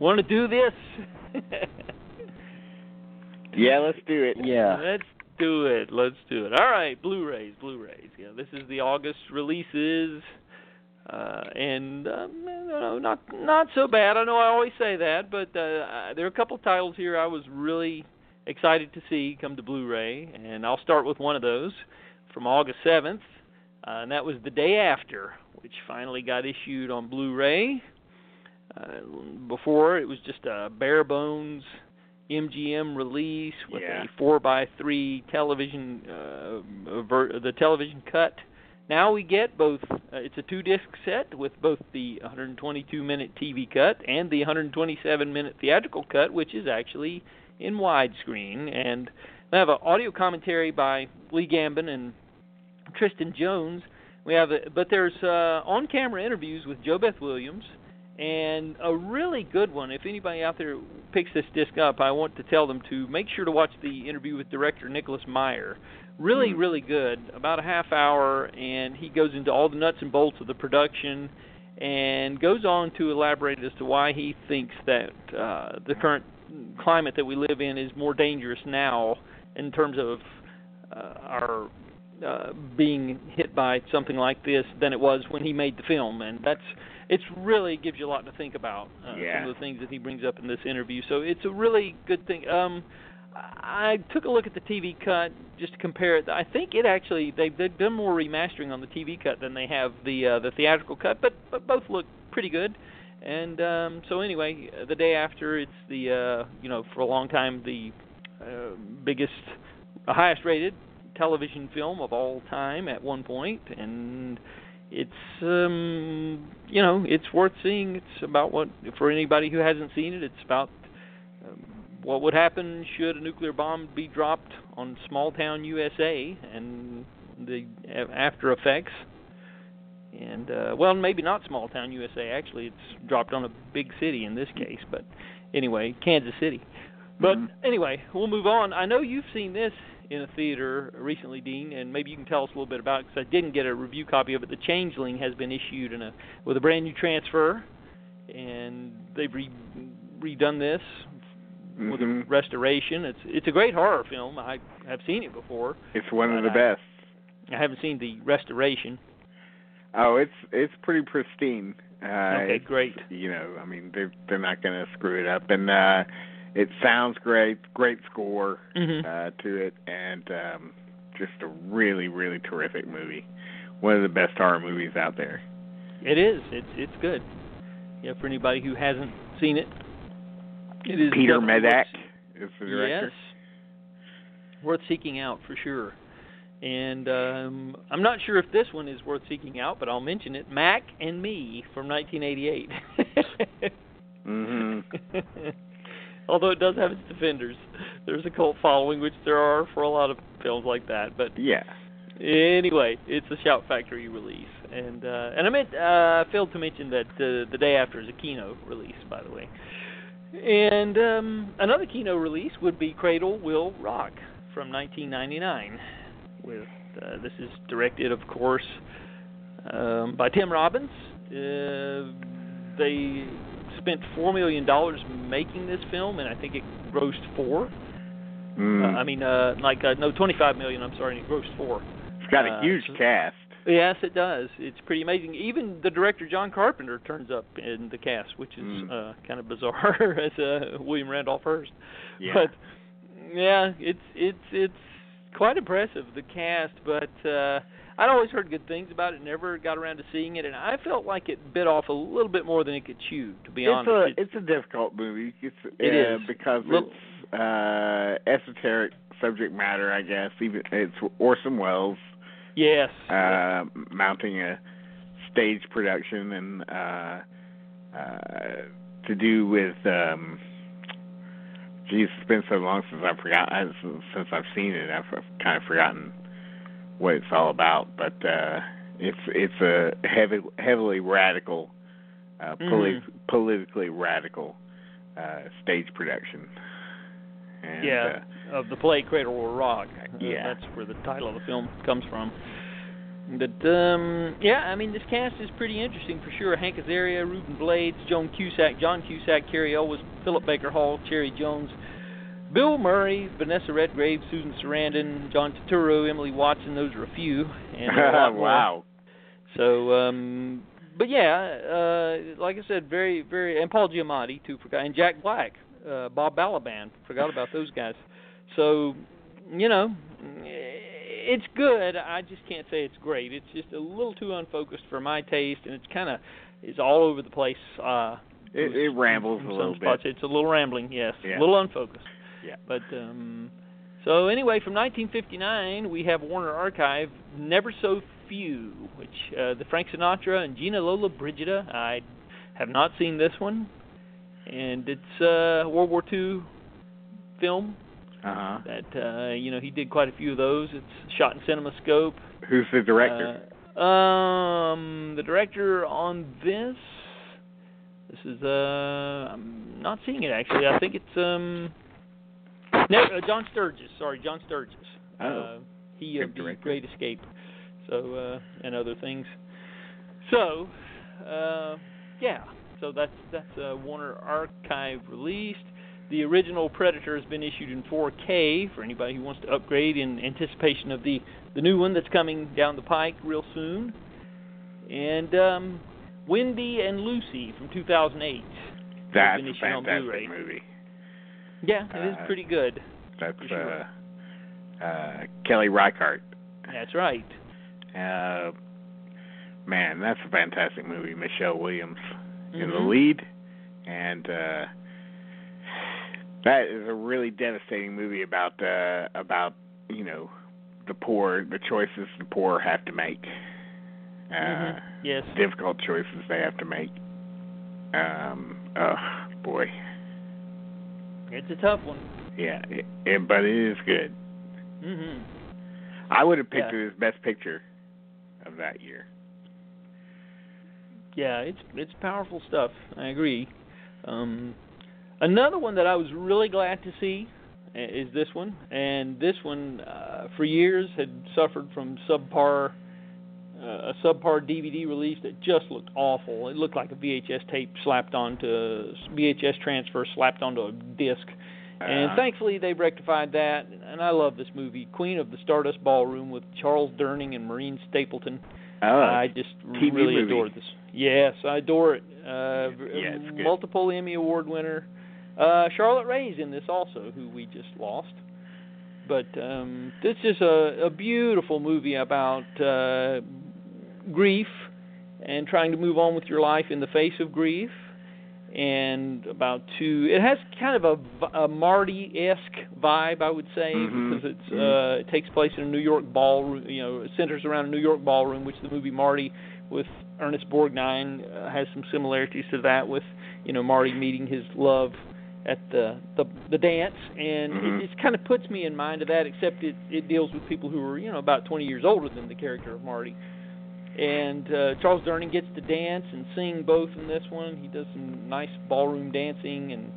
Want to do this? Yeah, let's do it. Yeah. Let's do it. All right, Blu-rays. Yeah, this is the August releases. Not so bad. I know I always say that, but there are a couple titles here I was really excited to see come to Blu-ray, and I'll start with one of those from August 7th, and that was The Day After, which finally got issued on Blu-ray. Before, it was just a bare-bones MGM release with a 4x3 television, the television cut. Now we get both, it's a 2-disc set with both the 122-minute TV cut and the 127-minute theatrical cut, which is actually in widescreen. And we have an audio commentary by Lee Gambin and Tristan Jones. We have, but there's on-camera interviews with JoBeth Williams, and a really good one. If anybody out there picks this disc up, I want to tell them to make sure to watch the interview with director Nicholas Meyer. Really good, about a half hour, and he goes into all the nuts and bolts of the production and goes on to elaborate as to why he thinks that the current climate that we live in is more dangerous now in terms of our being hit by something like this than it was when he made the film. And it really gives you a lot to think about, some of the things that he brings up in this interview. So it's a really good thing. I took a look at the TV cut just to compare it. I think it actually, they've done more remastering on the TV cut than they have the theatrical cut, but both look pretty good. And so anyway, The Day After, it's the, for a long time, the highest rated television film of all time at one point. And it's, it's worth seeing. It's about what, for anybody who hasn't seen it, it's about what would happen should a nuclear bomb be dropped on small-town USA and the after effects. And, maybe not small-town USA, actually. It's dropped on a big city in this case. But anyway, Kansas City. But anyway, we'll move on. I know you've seen this in a theater recently, Dean, and maybe you can tell us a little bit about it because I didn't get a review copy of it. The Changeling has been issued with a brand-new transfer, and they've redone this. Mm-hmm. With a restoration. It's a great horror film. I have seen it before. It's one of the best. I haven't seen the restoration. Oh, it's pretty pristine. Okay, great. They're not going to screw it up, and it sounds great. Great score to it, and just a really, really terrific movie. One of the best horror movies out there. It is. It's good. Yeah, for anybody who hasn't seen it. It is Peter Medak is the director. Yes, worth seeking out for sure. And I'm not sure if this one is worth seeking out, but I'll mention it. Mac and Me from 1988. Although it does have its defenders. There's a cult following, which there are for a lot of films like that. But anyway, it's a Shout Factory release. And I failed to mention that The Day After is a Kino release, by the way. And another Kino release would be Cradle Will Rock from 1999. With this is directed, of course, by Tim Robbins. They spent $4 million making this film, and I think it grossed $4 million. $25 million. I'm sorry, and it grossed $4 million. It's got a huge cast. Yes, it does. It's pretty amazing. Even the director, John Carpenter, turns up in the cast, which is kind of bizarre as William Randolph Hearst. Yeah. But, it's quite impressive, the cast. But I'd always heard good things about it, never got around to seeing it, and I felt like it bit off a little bit more than it could chew, to be honest. It's a difficult movie. It is. Because it's esoteric subject matter, I guess. Even it's Orson Welles. Yes. Mounting a stage production and to do with it's been so long since I forgot. Since I've seen it, I've kind of forgotten what it's all about. But it's a heavily radical, politically radical stage production. And, of the play Cradle Will Rock. That's where the title of the film comes from. But, yeah, I mean, this cast is pretty interesting for sure. Hank Azaria, Rubén Blades, Joan Cusack, John Cusack, Cary Elwes, Philip Baker Hall, Cherry Jones, Bill Murray, Vanessa Redgrave, Susan Sarandon, John Turturro, Emily Watson, those are a few. And a lot wow. More. So, but yeah, like I said, very, very, and Paul Giamatti, too, and Jack Black, Bob Balaban, forgot about those guys. So, you know, it's good. I just can't say it's great. It's just a little too unfocused for my taste, and it's kind of, it's all over the place. It rambles a little bit. It's a little rambling, yes. Yeah. A little unfocused. Yeah. But, so anyway, from 1959, we have Warner Archive, Never So Few, which the Frank Sinatra and Gina Lola Brigida. I have not seen this one. And it's a World War II film. Uh-huh. That, you know, he did quite a few of those. It's shot in CinemaScope. Who's the director? The director on this? This is, I'm not seeing it, actually. I think it's, John Sturgis. Sorry, John Sturgis. Oh. He did Great Escape, so, and other things. So, yeah. So that's a Warner Archive released. The original Predator has been issued in 4K for anybody who wants to upgrade in anticipation of the new one that's coming down the pike real soon. And, Wendy and Lucy from 2008. That's a fantastic movie. Yeah, it is pretty good. That's sure. Kelly Reichardt. That's right. Man, that's a fantastic movie. Michelle Williams in the lead. And that is a really devastating movie about you know, the poor, the choices the poor have to make. Yes. Difficult choices they have to make. Oh, boy. It's a tough one. Yeah, but it is good. Mm-hmm. I would have picked it as best picture of that year. Yeah, it's powerful stuff. I agree. Another one that I was really glad to see is this one. And this one, for years, had suffered from a subpar DVD release that just looked awful. It looked like a VHS tape VHS transfer slapped onto a disc. And thankfully they've rectified that, and I love this movie, Queen of the Stardust Ballroom with Charles Durning and Maureen Stapleton. I just really adore this. Yes, I adore it. Yeah, it's good. Multiple Emmy Award winner. Charlotte Ray's in this also, who we just lost. But this is a beautiful movie about grief and trying to move on with your life in the face of grief, and about it has kind of a Marty-esque vibe, I would say, because it takes place in a New York ballroom. You know, it centers around a New York ballroom, which the movie Marty with Ernest Borgnine has some similarities to that, with, you know, Marty meeting his love at the dance, and it just kind of puts me in mind of that, except it deals with people who are, you know, about 20 years older than the character of Marty. And Charles Durning gets to dance and sing both in this one. He does some nice ballroom dancing, and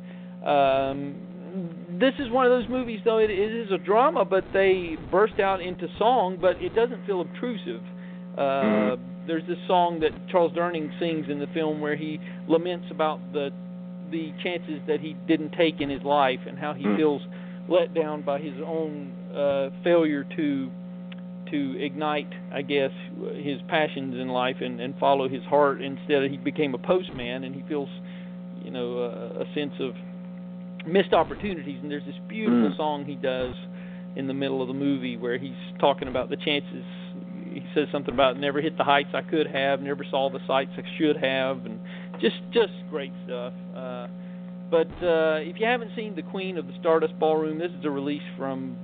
this is one of those movies, though, it is a drama, but they burst out into song, but it doesn't feel obtrusive. There's this song that Charles Durning sings in the film where he laments about the chances that he didn't take in his life, and how he feels let down by his own failure to ignite, I guess, his passions in life and follow his heart. Instead, he became a postman, and he feels, you know, a sense of missed opportunities. And there's this beautiful song he does in the middle of the movie where he's talking about the chances. He says something about never hit the heights I could have, never saw the sights I should have, and just great stuff. But if you haven't seen The Queen of the Stardust Ballroom, this is a release from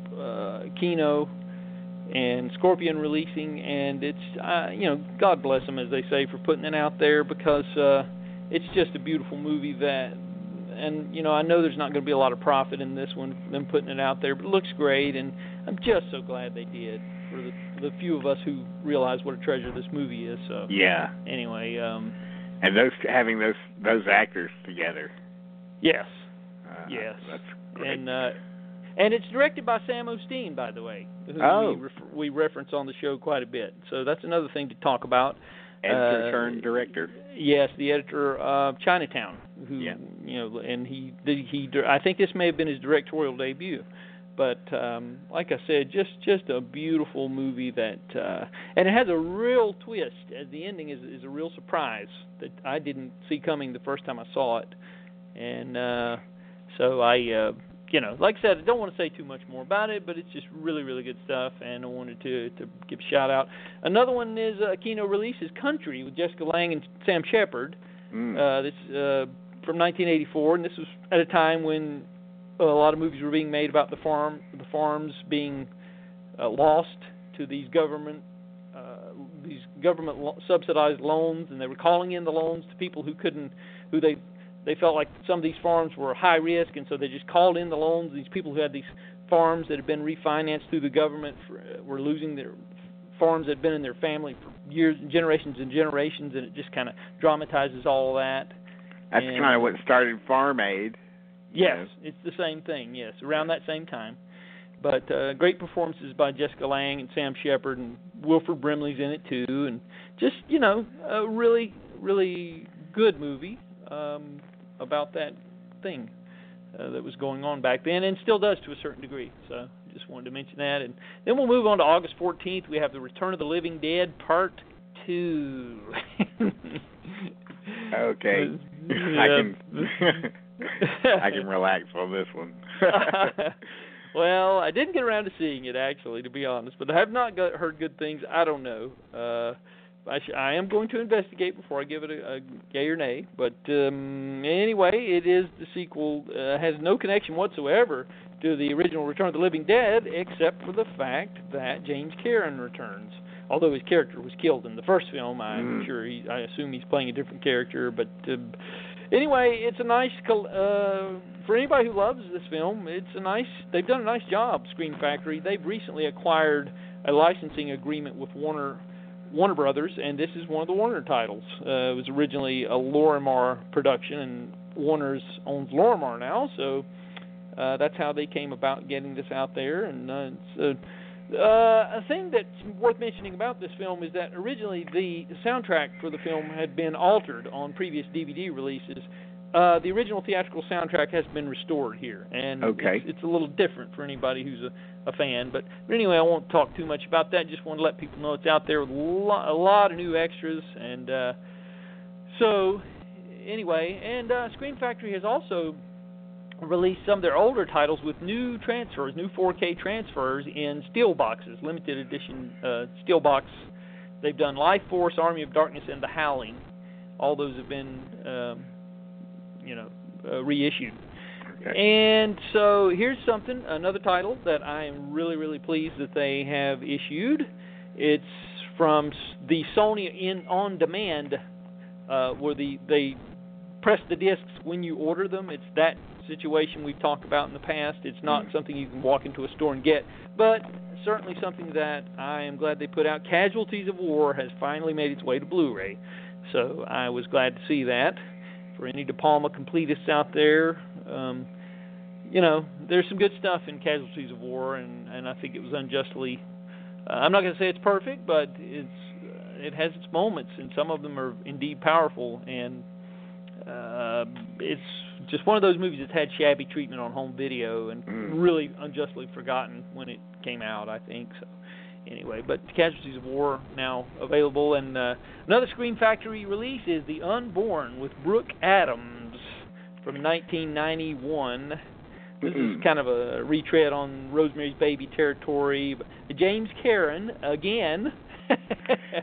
Kino and Scorpion Releasing, and it's, you know, God bless them, as they say, for putting it out there, because it's just a beautiful movie that, and, you know, I know there's not going to be a lot of profit in this one, them putting it out there, but it looks great, and I'm just so glad they did, for the few of us who realize what a treasure this movie is. So yeah. Anyway, and having those actors together. Yes. That's great. And And it's directed by Sam Osteen, by the way, who we reference on the show quite a bit. So that's another thing to talk about. Editor-turned-director. Yes, the editor of Chinatown. And he. I think this may have been his directorial debut. But like I said, just a beautiful movie that, and it has a real twist. The ending is a real surprise that I didn't see coming the first time I saw it. And so I, like I said, I don't want to say too much more about it, but it's just really, really good stuff. And I wanted to give a shout out. Another one is Kino Releases Country with Jessica Lange and Sam Shepard. This from 1984, and this was at a time when a lot of movies were being made about the farms being lost to these government subsidized loans, and they were calling in the loans to people who they felt like some of these farms were high risk, and so they just called in the loans. These people who had these farms that had been refinanced through the government were losing their farms that had been in their family for years and generations, and it just kind of dramatizes all that. That's kind of what started Farm Aid. Yes, it's the same thing, yes, around that same time. But great performances by Jessica Lange and Sam Shepard, and Wilford Brimley's in it too. And just, a really, really good movie about that thing that was going on back then, and still does to a certain degree. So just wanted to mention that. And then we'll move on to August 14th. We have The Return of the Living Dead, Part 2. Okay. I can relax on this one. Well, I didn't get around to seeing it, actually, to be honest, but I have not heard good things. I don't know. I am going to investigate before I give it a yay or nay, but anyway, it is the sequel. Has no connection whatsoever to the original Return of the Living Dead, except for the fact that James Karen returns. Although his character was killed in the first film, I'm sure I assume he's playing a different character, but... Anyway, it's a nice, for anybody who loves this film, they've done a nice job, Scream Factory. They've recently acquired a licensing agreement with Warner Brothers, and this is one of the Warner titles. It was originally a Lorimar production, and Warner owns Lorimar now, so that's how they came about getting this out there. And a thing that's worth mentioning about this film is that originally the soundtrack for the film had been altered on previous DVD releases. The original theatrical soundtrack has been restored here, and it's a little different for anybody who's a fan. But anyway, I won't talk too much about that. Just want to let people know it's out there with a lot of new extras. And so anyway, and Scream Factory has also released some of their older titles with new 4K transfers in steel boxes, limited edition steel box. They've done Life Force, Army of Darkness, and The Howling. All those have been, reissued. And so here's another title that I am really, really pleased that they have issued. It's from the Sony On Demand, where they press the discs when you order them. It's that situation we've talked about in the past. It's not something you can walk into a store and get, but certainly something that I am glad they put out. Casualties of War has finally made its way to Blu-ray, so I was glad to see that. For any De Palma completists out there, there's some good stuff in Casualties of War, and I think it was unjustly... I'm not going to say it's perfect, but it has its moments, and some of them are indeed powerful, and it's just one of those movies that's had shabby treatment on home video and really unjustly forgotten when it came out, I think. So, anyway, but Casualties of War now available. And another Scream Factory release is The Unborn with Brooke Adams from 1991. This is kind of a retread on Rosemary's Baby territory. But James Karen, again.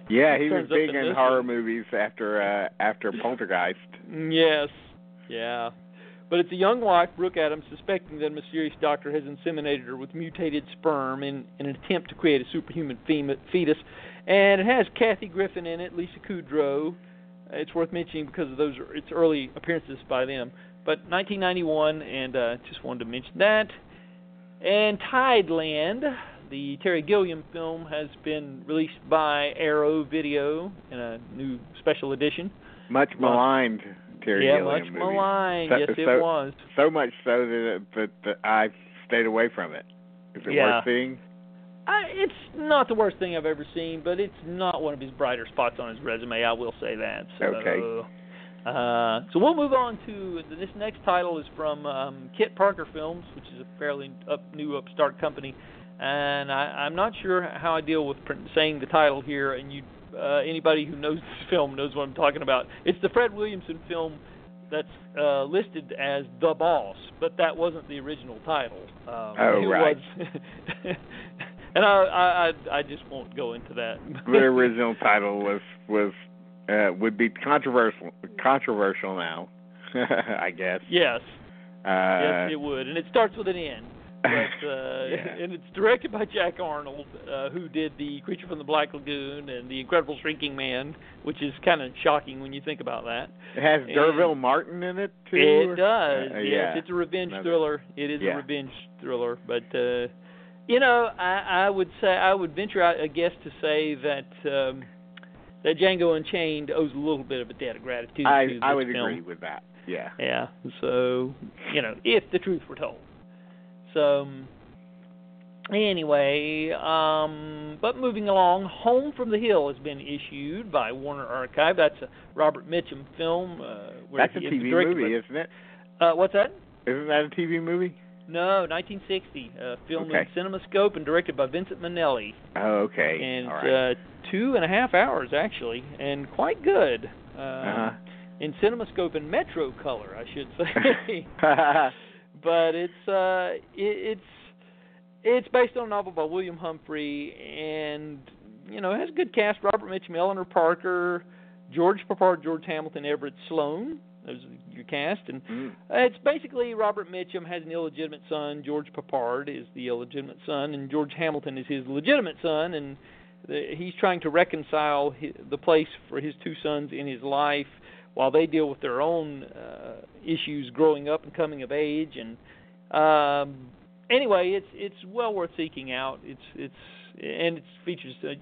Yeah, he was big in horror movies after Poltergeist. Yes. Yeah. But it's a young wife, Brooke Adams, suspecting that a mysterious doctor has inseminated her with mutated sperm in an attempt to create a superhuman fetus. And it has Kathy Griffin in it, Lisa Kudrow. It's worth mentioning because of its early appearances by them. But 1991, and just wanted to mention that. And Tideland, the Terry Gilliam film, has been released by Arrow Video in a new special edition. Much maligned. Terry Gilliam much maligned. Yes, it was. So much so that I stayed away from it. Is it worth seeing? It's not the worst thing I've ever seen, but it's not one of his brighter spots on his resume, I will say that. So, okay. So we'll move on to this next title is from Kit Parker Films, which is a fairly new upstart company. And I'm not sure how I deal with saying the title here, and you, anybody who knows this film knows what I'm talking about. It's the Fred Williamson film that's listed as The Boss, but that wasn't the original title. Right. Was and I just won't go into that. The original title would be controversial now, I guess. Yes. Yes, it would, and it starts with an N. But, and it's directed by Jack Arnold, who did The Creature from the Black Lagoon and The Incredible Shrinking Man, which is kind of shocking when you think about that. It has D'Urville Martin in it, too? It does, yes. It's a revenge thriller. It is a revenge thriller. But, you know, I would venture out a guess to say that that Django Unchained owes a little bit of a debt of gratitude to this film. I would agree with that, yeah. Yeah, so, you know, if the truth were told. So, anyway, but moving along, Home from the Hill has been issued by Warner Archive. That's a Robert Mitchum film. That's a TV movie, isn't it? What's that? Isn't that a TV movie? No, 1960. Filmed in CinemaScope and directed by Vincent Minnelli. Oh, okay. And all right. 2.5 hours, actually, and quite good. In CinemaScope and Metrocolor, I should say. But it's based on a novel by William Humphrey, and you know it has a good cast: Robert Mitchum, Eleanor Parker, George Papard, George Hamilton, Everett Sloan. Those are your cast, and it's basically Robert Mitchum has an illegitimate son. George Papard is the illegitimate son, and George Hamilton is his legitimate son, and he's trying to reconcile the place for his two sons in his life, while they deal with their own issues growing up and coming of age. And anyway, it's well worth seeking out. It features the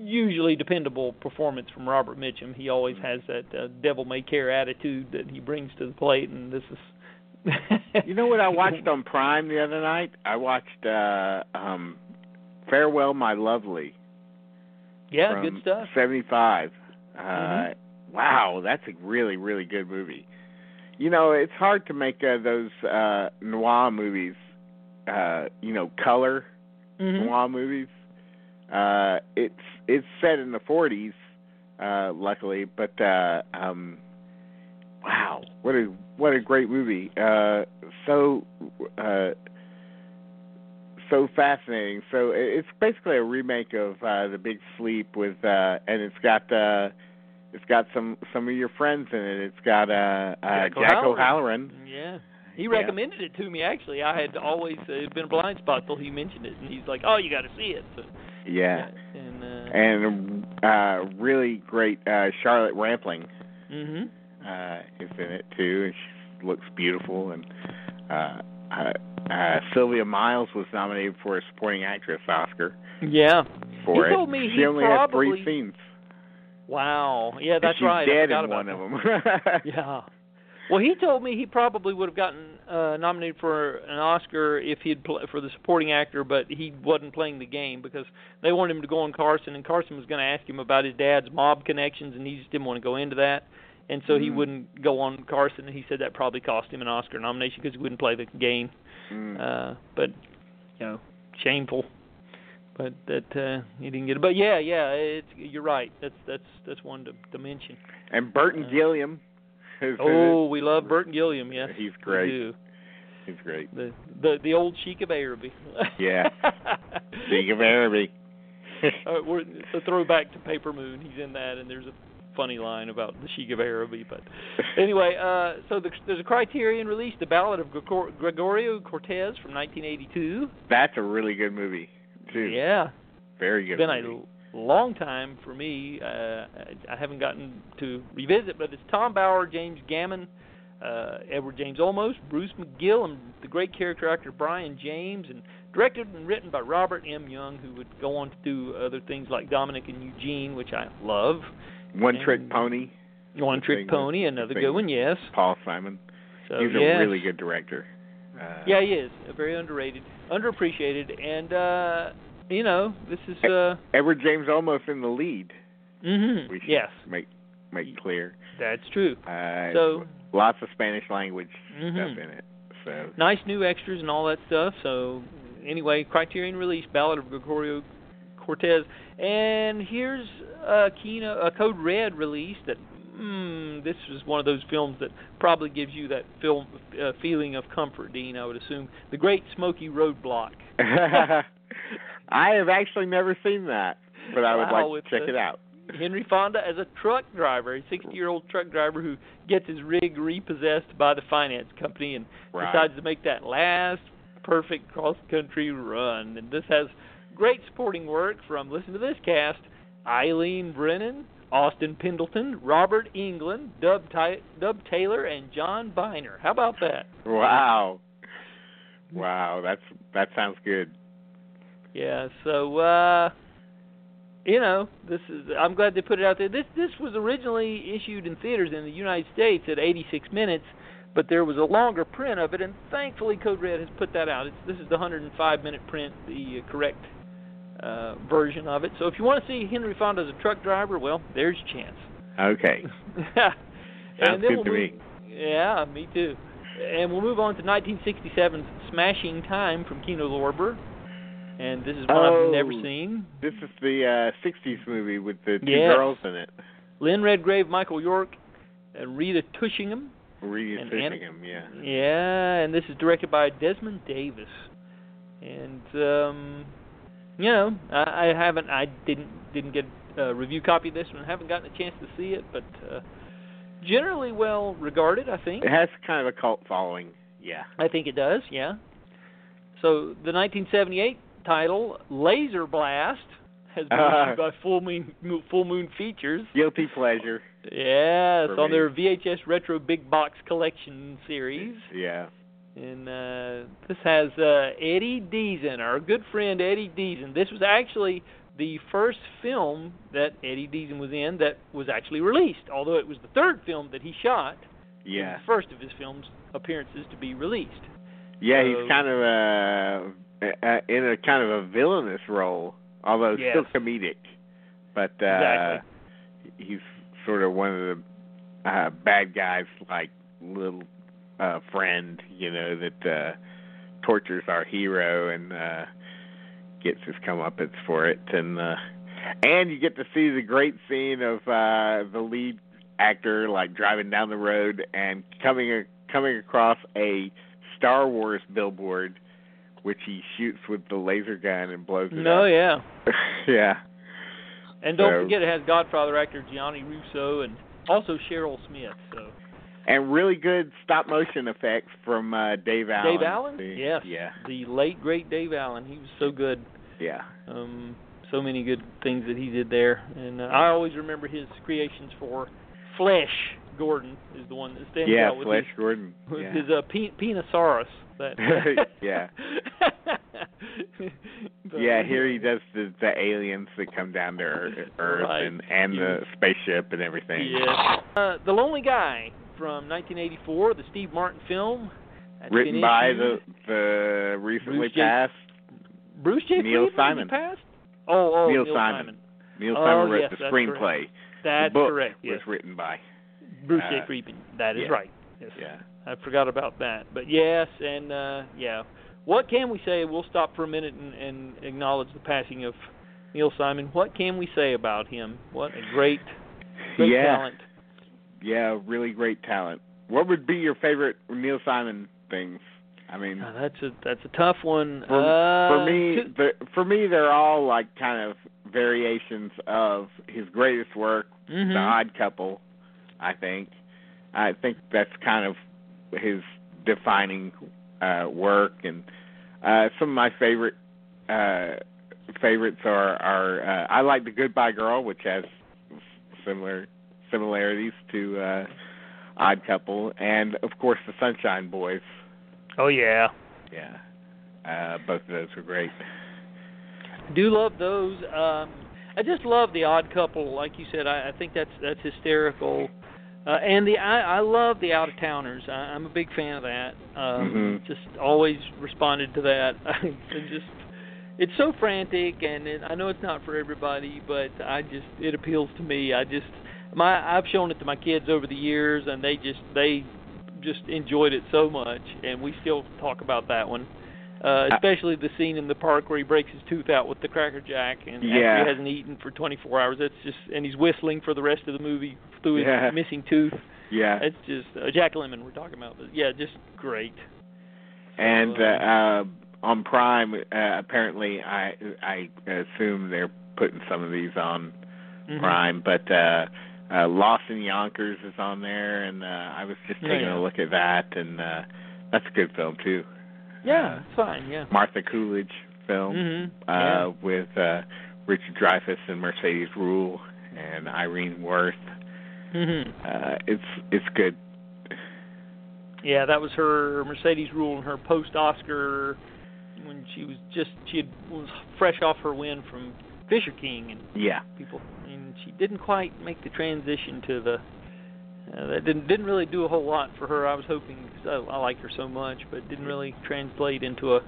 usually dependable performance from Robert Mitchum. He always has that devil may care attitude that he brings to the plate, and this is you know what I watched on Prime the other night? I watched Farewell My Lovely. Yeah, good stuff. 75. Wow, that's a really, really good movie. You know, it's hard to make those noir movies, color noir movies. It's set in the 40s, luckily, but wow, what a great movie! So fascinating. So it's basically a remake of The Big Sleep with, and it's got the. It's got some of your friends in it. It's got Jack O'Halloran. Yeah. He recommended it to me, actually. I had always been a blind spot until he mentioned it. And he's like, oh, you got to see it. So, yeah. And really great Charlotte Rampling is in it, too. And she looks beautiful. And Sylvia Miles was nominated for a supporting actress Oscar. Yeah. For told me she only had 3 scenes. Wow. Yeah, that's right. She's dead in one of them. Yeah. Well, he told me he probably would have gotten nominated for an Oscar if he'd for the supporting actor, but he wasn't playing the game because they wanted him to go on Carson, and Carson was going to ask him about his dad's mob connections, and he just didn't want to go into that. And so he wouldn't go on Carson, and he said that probably cost him an Oscar nomination because he wouldn't play the game. But, shameful. But that you didn't get it. But you're right. That's one to mention. And Burton Gilliam. We love Burton Gilliam. Yes, he's great. He's great. The old Sheik of Araby. Yeah, Sheik of Araby. It's a throwback to Paper Moon. He's in that, and there's a funny line about the Sheik of Araby. But anyway, so there's a Criterion release, The Ballad of Gregorio Cortez from 1982. That's a really good movie. Too. Yeah. Very good. It's been a long time for me. I haven't gotten to revisit, but it's Tom Bauer, James Gammon, Edward James Olmos, Bruce McGill, and the great character actor Brian James, and directed and written by Robert M. Young, who would go on to do other things like Dominic and Eugene, which I love. One Trick Pony, another good one, yes. Paul Simon. So, he's a really good director. Yeah, he is. Very underrated, underappreciated, and, you know, this is... Edward James Olmos in the lead. Mm-hmm. We should make clear. That's true. So lots of Spanish language stuff in it. So nice new extras and all that stuff. So anyway, Criterion release, Ballad of Gregorio Cortez. And here's a Code Red release that... this is one of those films that probably gives you that film feeling of comfort, Dean, I would assume. The Great Smoky Roadblock. I have actually never seen that, but I would like to check it out. Henry Fonda as a truck driver, a 60-year-old truck driver who gets his rig repossessed by the finance company and decides to make that last perfect cross-country run. And this has great supporting work from, listen to this cast, Eileen Brennan, Austin Pendleton, Robert Englund, Dub Taylor, and John Biner. How about that? Wow. Wow, that sounds good. Yeah, so, you know, this is. I'm glad they put it out there. This was originally issued in theaters in the United States at 86 minutes, but there was a longer print of it, and thankfully Code Red has put that out. This is the 105-minute print, the correct version of it. So if you want to see Henry Fonda as a truck driver, well, there's your chance. Okay. Sounds good to me. Yeah, me too. And we'll move on to 1967's Smashing Time from Kino Lorber. And this is one I've never seen. This is the 60s movie with the two girls in it. Lynn Redgrave, Michael York, and Rita Tushingham. Rita Tushingham. Yeah, and this is directed by Desmond Davis. And, you know, I didn't get a review copy of this one. I haven't gotten a chance to see it, but generally well regarded, I think. It has kind of a cult following, yeah. I think it does, yeah. So the 1978 title, Laser Blast, has been issued by Full Moon Features. Guilty pleasure. Yeah, it's on their VHS Retro Big Box Collection series. Yeah. And this has Eddie Deason, our good friend Eddie Deason. This was actually the first film that Eddie Deason was in that was actually released, although it was the third film that he shot. Yeah. The first of his film's appearances to be released. Yeah, so, he's kind of in a kind of a villainous role, although still comedic. But he's sort of one of the bad guys, like little... friend, you know, that tortures our hero and gets his comeuppance for it, and you get to see the great scene of the lead actor like driving down the road and coming across a Star Wars billboard, which he shoots with the laser gun and blows it up. Yeah. And don't forget, it has Godfather actor Gianni Russo and also Cheryl Smith. So. And really good stop-motion effects from Dave Allen. Dave Allen? Yes. Yeah. The late, great Dave Allen. He was so good. Yeah. So many good things that he did there. And I always remember his creations for Flesh Gordon is the one that stands out with Flesh Gordon. With his Penisaurus. That. Yeah. Yeah, here he does the aliens that come down to Earth and the spaceship and everything. Yeah. The Lonely Guy. From 1984, the Steve Martin film. Written by the recently passed Bruce J. Neil Simon. Neil Simon. Neil Simon wrote the screenplay. That's correct. It was written by Bruce J. Friedman. That is right. Yes. Yeah. I forgot about that. But yes, and what can we say? We'll stop for a minute and acknowledge the passing of Neil Simon. What can we say about him? What a great talent. Yeah, really great talent. What would be your favorite Neil Simon things? I mean, that's a tough one. For me, they're all like kind of variations of his greatest work, The Odd Couple. I think that's kind of his defining work, and some of my favorite favorites are I like The Goodbye Girl, which has similarities to Odd Couple, and of course The Sunshine Boys. Oh yeah. Both of those were great. I do love those. I just love The Odd Couple, like you said. I think that's hysterical. And I love the out-of-towners. I'm a big fan of that. Just always responded to that. It's so frantic, and I know it's not for everybody, but it appeals to me. I've shown it to my kids over the years, and they just enjoyed it so much, and we still talk about that one. Especially the scene in the park where he breaks his tooth out with the Cracker Jack and he hasn't eaten for 24 hours. And he's whistling for the rest of the movie through his missing tooth. Yeah. It's just Jack Lemmon we're talking about. But yeah, just great. And on Prime, apparently, I assume they're putting some of these on Prime, but Lost in Yonkers is on there, and I was just taking a look at that, and that's a good film, too. Yeah, it's fine, yeah. Martha Coolidge film with Richard Dreyfuss and Mercedes Ruehl and Irene Worth. It's good. Yeah, that was her, Mercedes Ruehl, and her post-Oscar when she was fresh off her win from Fisher King. And people, and she didn't quite make the transition to the... that didn't really do a whole lot for her. I was hoping, because I like her so much, but didn't really translate into a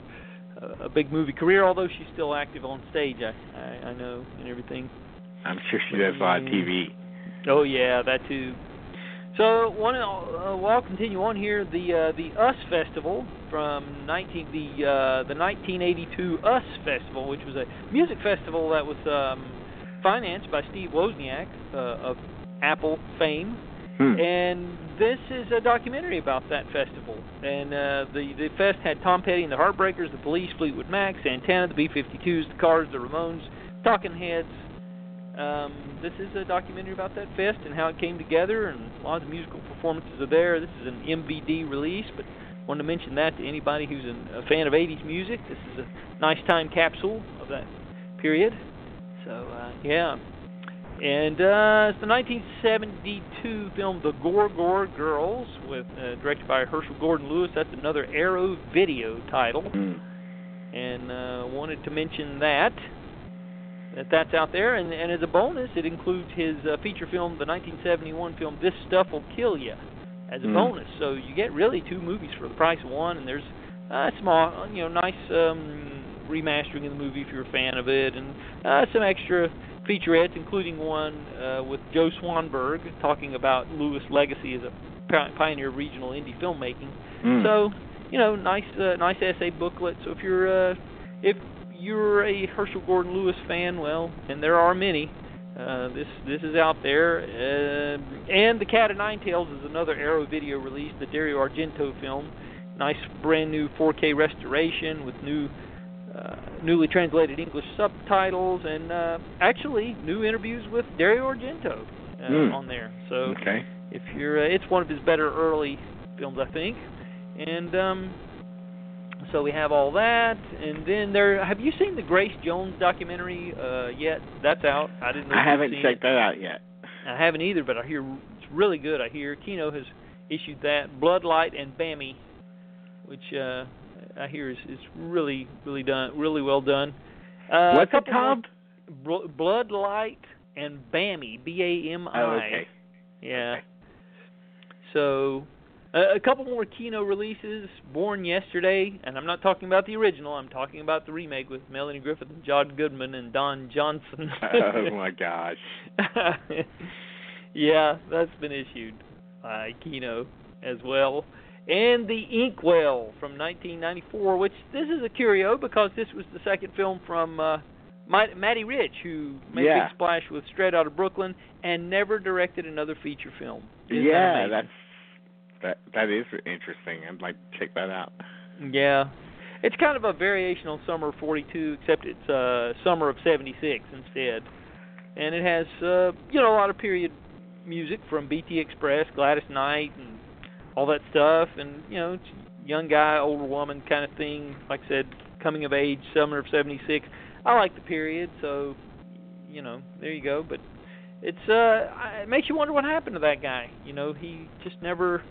big movie career. Although she's still active on stage, I know, and everything. I'm sure she does live TV. Oh yeah, that too. So I'll continue on here. The US Festival from the 1982 US Festival, which was a music festival that was financed by Steve Wozniak of Apple fame. And this is a documentary about that festival. And the fest had Tom Petty and the Heartbreakers, the Police, Fleetwood Mac, Santana, the B-52s, the Cars, the Ramones, Talking Heads. This is a documentary about that fest and how it came together, and lots of musical performances are there. This is an MVD release, but wanted to mention that to anybody who's a fan of 80s music. This is a nice time capsule of that period. So, yeah. And it's the 1972 film The Gore Girls, directed by Herschel Gordon Lewis. That's another Arrow Video title. And wanted to mention that's out there. And as a bonus, it includes his feature film, the 1971 film This Stuff Will Kill Ya, as a bonus. So you get really two movies for the price of one. And there's a small, nice remastering of the movie if you're a fan of it. And some extra featurettes, including one with Joe Swanberg talking about Lewis' legacy as a pioneer of regional indie filmmaking. So, nice essay booklet. So if you're a Herschel Gordon Lewis fan, well, and there are many, this is out there. And The Cat o' Nine Tails is another Arrow Video release, the Dario Argento film. Nice brand new 4K restoration with newly translated English subtitles, and actually new interviews with Dario Argento on there. So if you're, it's one of his better early films, I think. And so we have all that, and then have you seen the Grace Jones documentary yet? That's out. I haven't checked that out yet. I haven't either, but I hear it's really good. I hear Kino has issued that, Bloodlight and Bammy, which I hear it's really, really done, really well done. What's it called? Bloodlight and Bammy, B-A-M-I. Oh, okay. Yeah. Okay. So, a couple more Kino releases. Born Yesterday, and I'm not talking about the original. I'm talking about the remake with Melanie Griffith and John Goodman and Don Johnson. Oh my gosh. Yeah, that's been issued by Kino as well. And The Inkwell from 1994, which this is a curio because this was the second film from Matty Rich, who made a big splash with Straight Outta Brooklyn and never directed another feature film. That is interesting. I'd like to check that out. Yeah. It's kind of a variation on Summer of 42, except it's Summer of 76 instead. And it has, a lot of period music from BT Express, Gladys Knight, and all that stuff, and it's young guy, older woman kind of thing. Like I said, coming of age, summer of 76. I like the period, so there you go. But it's it makes you wonder what happened to that guy. He just never.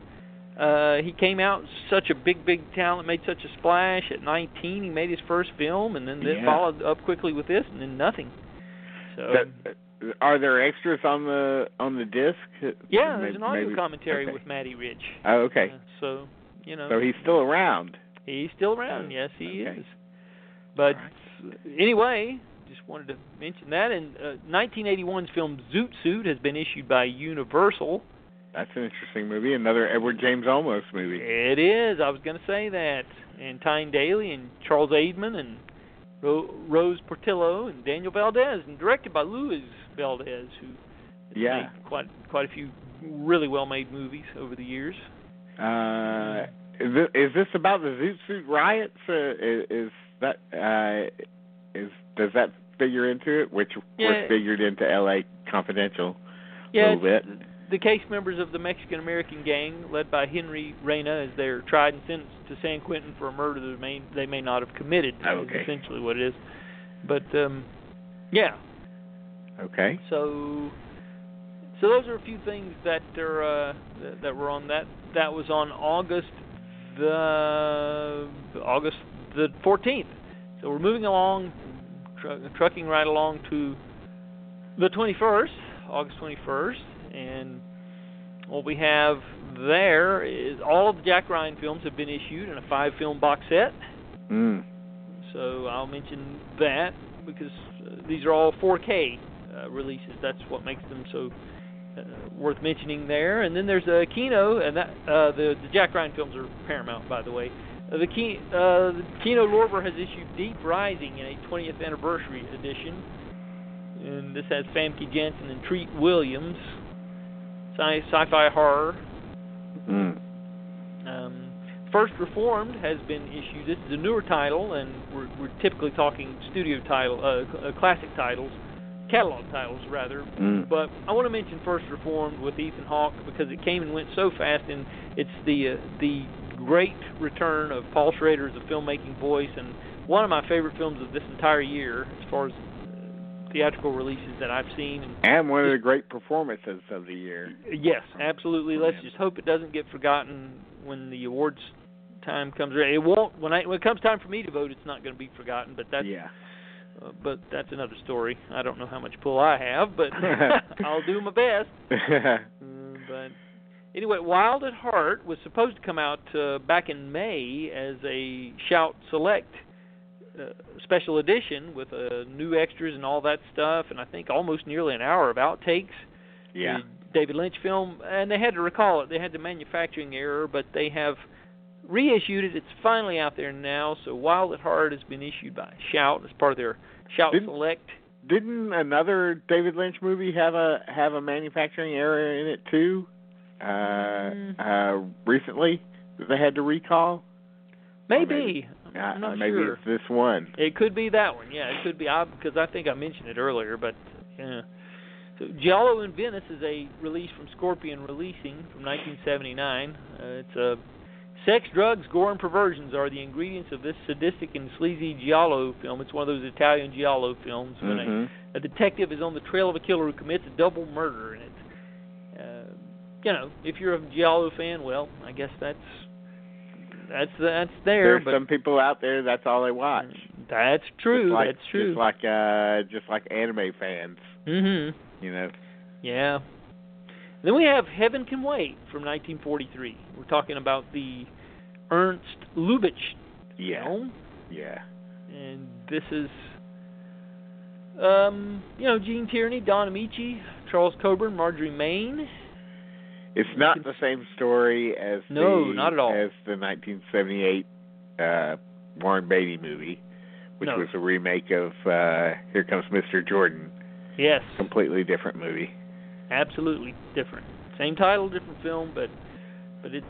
He came out such a big talent, made such a splash at 19. He made his first film, and then followed up quickly with this, and then nothing. So Are there extras on the disc? Yeah, maybe, there's an audio commentary with Matty Ridge. Oh, okay. So you know. So he's still around. He's still around. Yes, he is. But anyway, just wanted to mention that. And 1981's film Zoot Suit has been issued by Universal. That's an interesting movie. Another Edward James Olmos movie. It is. I was going to say that. And Tyne Daly and Charles Aidman and Rose Portillo and Daniel Valdez, and directed by Luis Valdez, who has made quite a few really well-made movies over the years. Is this about the Zoot Suit riots? Does that figure into it? Which was figured into L.A. Confidential a little bit. The case members of the Mexican-American gang, led by Henry Reyna, as they're tried and sentenced to San Quentin for a murder that they may not have committed. Okay. Is essentially what it is. But, Okay. So those are a few things that are that were on that. That was on August the 14th. So we're moving along, trucking right along to the 21st, August 21st. And what we have there is all of the Jack Ryan films have been issued in a 5-film box set. Mm. So I'll mention that because these are all 4K releases. That's what makes them so worth mentioning there. And then there's Kino, and that, the Jack Ryan films are Paramount, by the way. The Kino Lorber has issued Deep Rising in a 20th anniversary edition. And this has Famke Janssen and Treat Williams. Sci-fi horror. Mm. First Reformed has been issued. This is a newer title, and we're typically talking studio title, classic titles, catalog titles rather. Mm. But I want to mention First Reformed with Ethan Hawke because it came and went so fast, and it's the great return of Paul Schrader as a filmmaking voice, and one of my favorite films of this entire year as far as theatrical releases that I've seen. And one of the great performances of the year. Yes, absolutely. Let's just hope it doesn't get forgotten when the awards time comes around. It won't. When it comes time for me to vote, it's not going to be forgotten, but that's, but that's another story. I don't know how much pull I have, but I'll do my best. But anyway, Wild at Heart was supposed to come out back in May as a Shout Select special edition with new extras and all that stuff, and I think almost nearly an hour of outtakes. Yeah. The David Lynch film, and they had to recall it. They had the manufacturing error, but they have reissued it. It's finally out there now, so Wild at Heart has been issued by Shout as part of their Shout Select. Didn't another David Lynch movie have a manufacturing error in it, too, recently that they had to recall? Maybe. I'm not sure. It's this one. It could be that one. Yeah, it could be. Because I think I mentioned it earlier, but yeah. So Giallo in Venice is a release from Scorpion Releasing from 1979. It's a sex, drugs, gore, and perversions are the ingredients of this sadistic and sleazy Giallo film. It's one of those Italian Giallo films when a detective is on the trail of a killer who commits a double murder in it. If you're a Giallo fan, well, I guess that's there. There's some people out there. That's all they watch. That's true. That's true. Just like anime fans. Mm-hmm. Yeah. Then we have Heaven Can Wait from 1943. We're talking about the Ernst Lubitsch film. Yeah. And this is, Gene Tierney, Don Ameche, Charles Coburn, Marjorie Main. It's not the same story as not at all. As the 1978 Warren Beatty movie, which was a remake of Here Comes Mr. Jordan. Yes. Completely different movie. Absolutely different. Same title, different film, but it's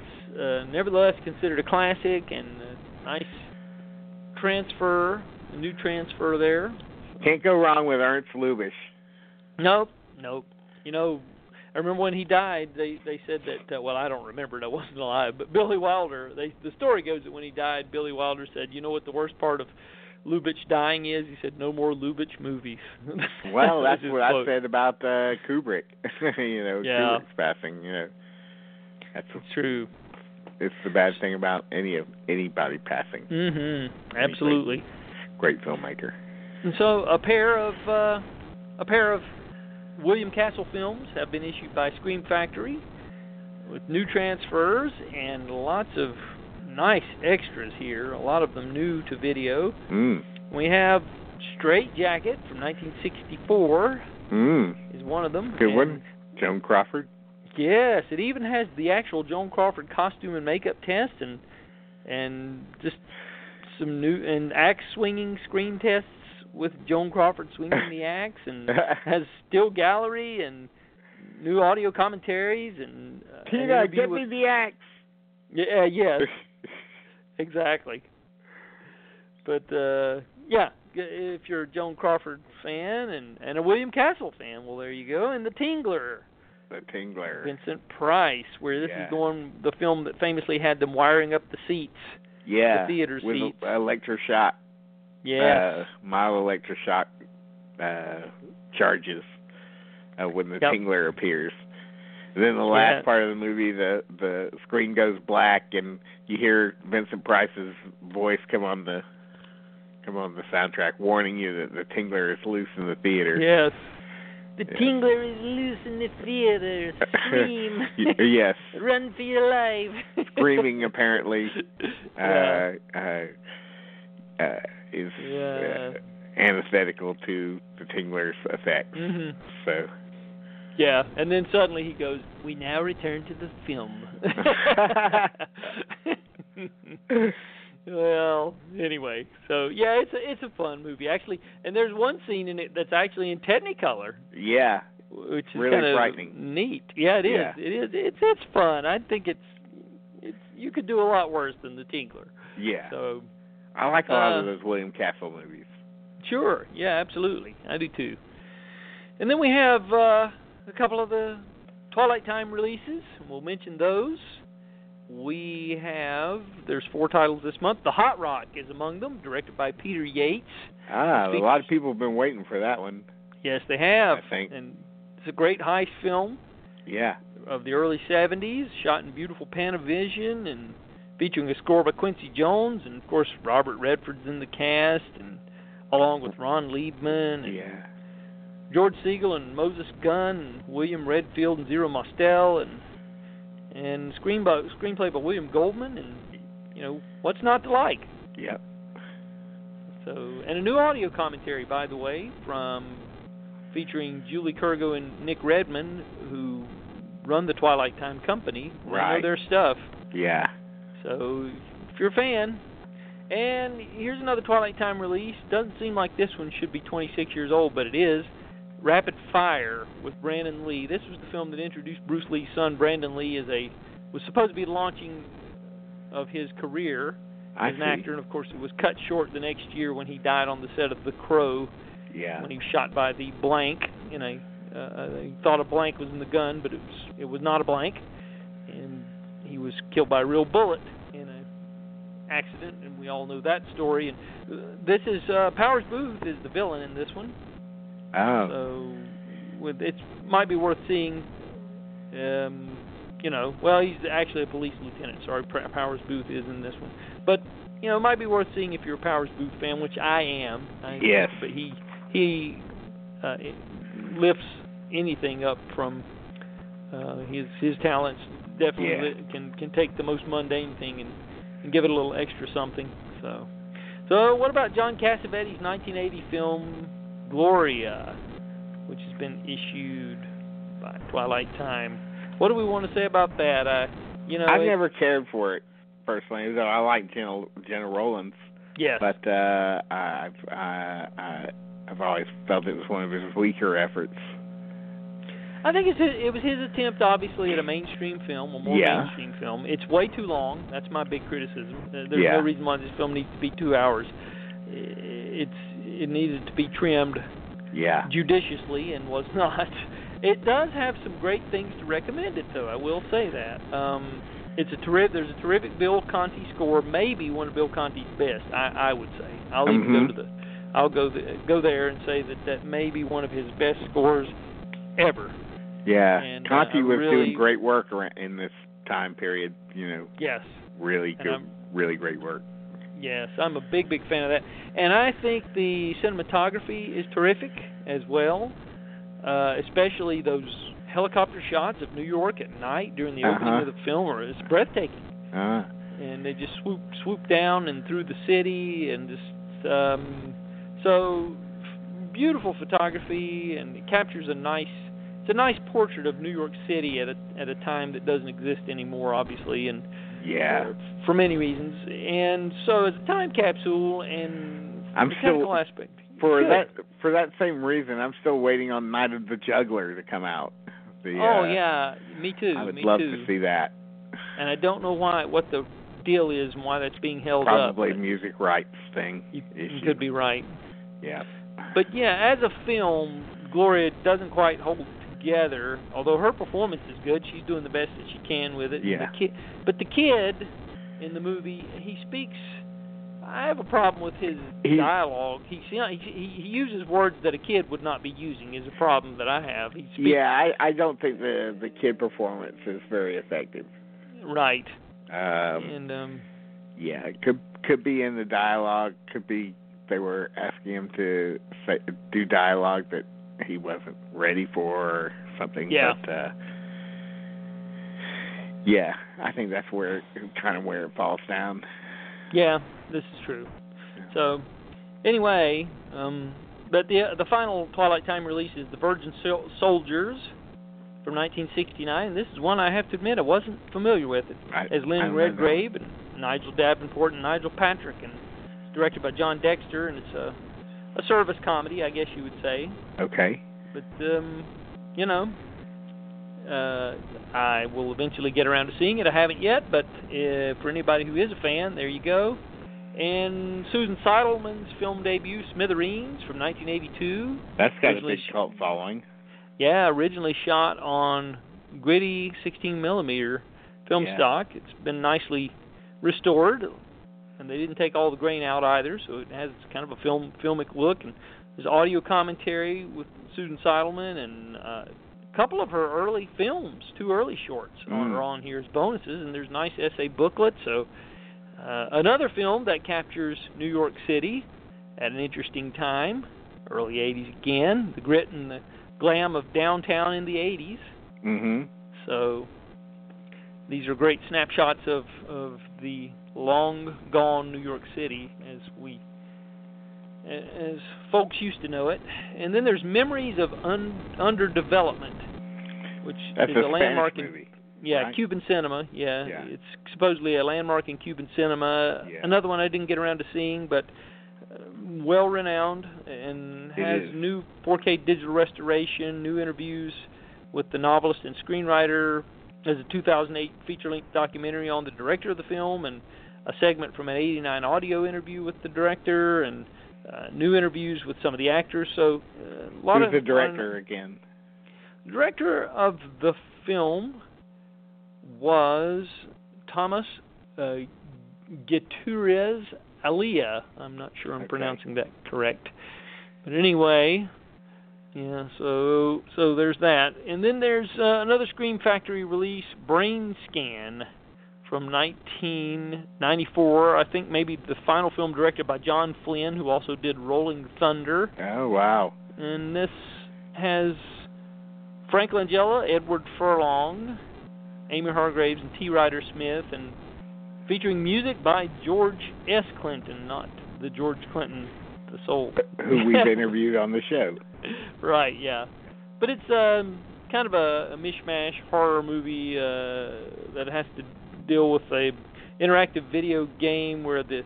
nevertheless considered a classic and a nice transfer, a new transfer there. Can't go wrong with Ernst Lubitsch. Nope. I remember when he died, they said that, I don't remember it, I wasn't alive, but Billy Wilder, the story goes that when he died, Billy Wilder said, you know what the worst part of Lubitsch dying is? He said, no more Lubitsch movies. Well, that's what I said about Kubrick, Kubrick's passing, That's true. It's the bad thing about anybody passing. Mm-hmm. Absolutely. Great filmmaker. And so a pair of William Castle films have been issued by Scream Factory with new transfers and lots of nice extras here, a lot of them new to video. We have Straight Jacket from 1964 is one of them. Good one. Joan Crawford. Yes, it even has the actual Joan Crawford costume and makeup test and just some new and axe swinging screen tests with Joan Crawford swinging the axe, and has still gallery and new audio commentaries and Peter, give me the axe. Yeah, yes, exactly. But yeah, if you're a Joan Crawford fan and a William Castle fan, well, there you go. And The Tingler. The Tingler. Vincent Price, where this is going, the film that famously had them wiring up the seats. Yeah, the theater with seats. With electroshock. Yeah, mild electroshock charges when the Tingler appears. And then the last part of the movie, the screen goes black, and you hear Vincent Price's voice come on the soundtrack, warning you that the Tingler is loose in the theater. Yes, the Tingler is loose in the theater. Scream! Yes, run for your life! Screaming apparently. Is anesthetical to the Tingler's effects. Mm-hmm. So, yeah, and then suddenly he goes, "We now return to the film." Well, anyway, so yeah, it's a fun movie actually, and there's one scene in it that's actually in Technicolor. Yeah, which is really kind of frightening. Neat. Yeah, it is. Yeah. It is. It's fun. I think it's you could do a lot worse than the Tingler. Yeah. So. I like a lot of those William Castle movies. Sure. Yeah, absolutely. I do, too. And then we have a couple of the Twilight Time releases. We'll mention those. We have, there's 4 titles this month. The Hot Rock is among them, directed by Peter Yates. Ah, a lot of people have been waiting for that one. Yes, they have. I think. And it's a great heist film. Yeah. Of the early 70s, shot in beautiful Panavision and featuring a score by Quincy Jones, and of course Robert Redford's in the cast, and along with Ron Liebman, and George Segal, and Moses Gunn, and William Redfield, and Zero Mostel, and screenplay by William Goldman, and what's not to like? Yeah. So, and a new audio commentary, by the way, featuring Julie Kergo and Nick Redman, who run the Twilight Time company. Right. They know their stuff. Yeah. So, if you're a fan. And here's another Twilight Time release. Doesn't seem like this one should be 26 years old, but it is. Rapid Fire with Brandon Lee. This was the film that introduced Bruce Lee's son. Brandon Lee was supposed to be the launching of his career as an actor, and of course it was cut short the next year when he died on the set of The Crow. Yeah. When he was shot by the blank. He thought a blank was in the gun, but it was not a blank. And he was killed by a real bullet in an accident, and we all know that story. And this is Powers Booth is the villain in this one. Oh. So it might be worth seeing. Well, he's actually a police lieutenant. Sorry, Powers Booth is in this one, but it might be worth seeing if you're a Powers Booth fan, which I am. Yes. But he lifts anything up from his talents. Definitely can take the most mundane thing and give it a little extra something. So what about John Cassavetes' 1980 film Gloria, which has been issued by Twilight Time? What do we want to say about that? I've never cared for it personally, though I like Jenna Rollins. Yes. But I've always felt it was one of his weaker efforts. I think it was his attempt, obviously, at mainstream film. It's way too long. That's my big criticism. There's no reason why this film needs to be 2 hours. It needed to be trimmed judiciously and was not. It does have some great things to recommend it, though. I will say that. There's a terrific Bill Conti score, maybe one of Bill Conti's best, I would say. I'll even go there and say that may be one of his best scores ever. Yeah, and Conti was doing great work in this time period, Yes. Really good, really great work. Yes, I'm a big, big fan of that. And I think the cinematography is terrific as well. especially those helicopter shots of New York at night during the opening of the film are it's breathtaking. And they just swoop down and through the city, and just so beautiful photography, and it captures it's a nice portrait of New York City at a time that doesn't exist anymore, obviously, and for many reasons. And so it's a time capsule, and I'm still aspect. For that same reason, I'm still waiting on Night of the Juggler to come out. Yeah, me too. I would love to see that. And I don't know what the deal is and why that's being held up. Probably music rights thing. You could be right. Yeah. But yeah, as a film, Gloria doesn't quite hold together. Although her performance is good, she's doing the best that she can with it. Yeah. But the kid in the movie, he speaks. I have a problem with his dialogue. He uses words that a kid would not be using is a problem that I have. I don't think the kid performance is very effective. Right. It could be in the dialogue. Could be they were asking him to do dialogue that he wasn't ready for or something. Yeah. But, I think that's where it falls down. Yeah, this is true. So, anyway, but the final Twilight Time release is The Virgin Soldiers from 1969. This is one I have to admit I wasn't familiar with. As Lynn Redgrave and Nigel Davenport and Nigel Patrick, and it's directed by John Dexter, and it's a service comedy, I guess you would say. Okay. But I will eventually get around to seeing it. I haven't yet, but for anybody who is a fan, there you go. And Susan Seidelman's film debut, Smithereens, from 1982. That's got a big cult following. Yeah, originally shot on gritty 16mm film stock. It's been nicely restored, and they didn't take all the grain out either, so it has kind of a filmic look. And there's audio commentary with Susan Seidelman and couple of her early films, two early shorts are on here as bonuses, and there's nice essay booklets. So another film that captures New York City at an interesting time, early 80s again, the grit and the glam of downtown in the 80s. Mm-hmm. So these are great snapshots of the long-gone New York City as folks used to know it. And then there's Memories of Underdevelopment, which that's is a landmark Spanish movie, right? Cuban cinema. Yeah, it's supposedly a landmark in Cuban cinema. Yeah. Another one I didn't get around to seeing, but well renowned, and has new 4K digital restoration, new interviews with the novelist and screenwriter. There's a 2008 feature-length documentary on the director of the film, and a segment from an 89 audio interview with the director, and new interviews with some of the actors. So a lot of. Who's the director again? The director of the film was Thomas Gutierrez Alia. I'm not sure I'm pronouncing that correct, but anyway, yeah. So there's that, and then there's another Scream Factory release, Brain Scan, from 1994, I think maybe the final film directed by John Flynn, who also did Rolling Thunder. Oh, wow. And this has Frank Langella, Edward Furlong, Amy Hargraves, and T. Ryder Smith, and featuring music by George S. Clinton, not the George Clinton, the soul. Who we've interviewed on the show. Right, yeah. But it's kind of a mishmash horror movie that has to deal with a interactive video game where the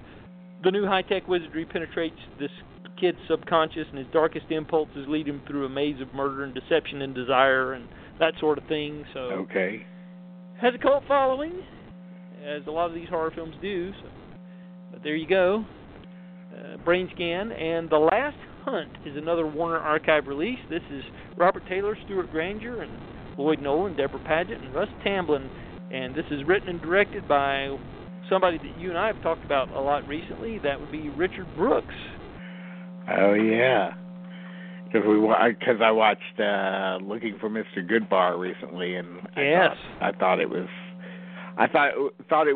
new high-tech wizardry penetrates this kid's subconscious, and his darkest impulses lead him through a maze of murder and deception and desire and that sort of thing. So has a cult following, as a lot of these horror films do. So. But there you go. Brain Scan. And The Last Hunt is another Warner Archive release. This is Robert Taylor, Stuart Granger, and Lloyd Nolan, Deborah Padgett, and Russ Tamblyn. And this is written and directed by somebody that you and I have talked about a lot recently. That would be Richard Brooks. Oh, yeah. Because I watched Looking for Mr. Goodbar recently, and I thought it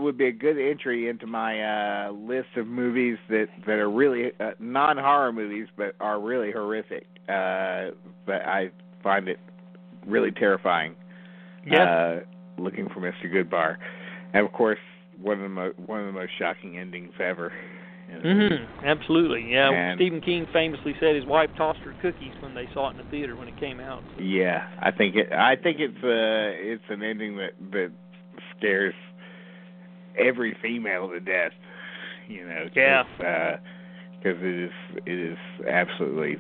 would be a good entry into my list of movies that are really non-horror movies, but are really horrific. But I find it really terrifying. Yeah. Looking for Mr. Goodbar, and of course one of the most shocking endings ever. Mm-hmm. Absolutely, yeah. And Stephen King famously said his wife tossed her cookies when they saw it in the theater when it came out. So. Yeah, I think it's an ending that scares every female to death. You know, because it is absolutely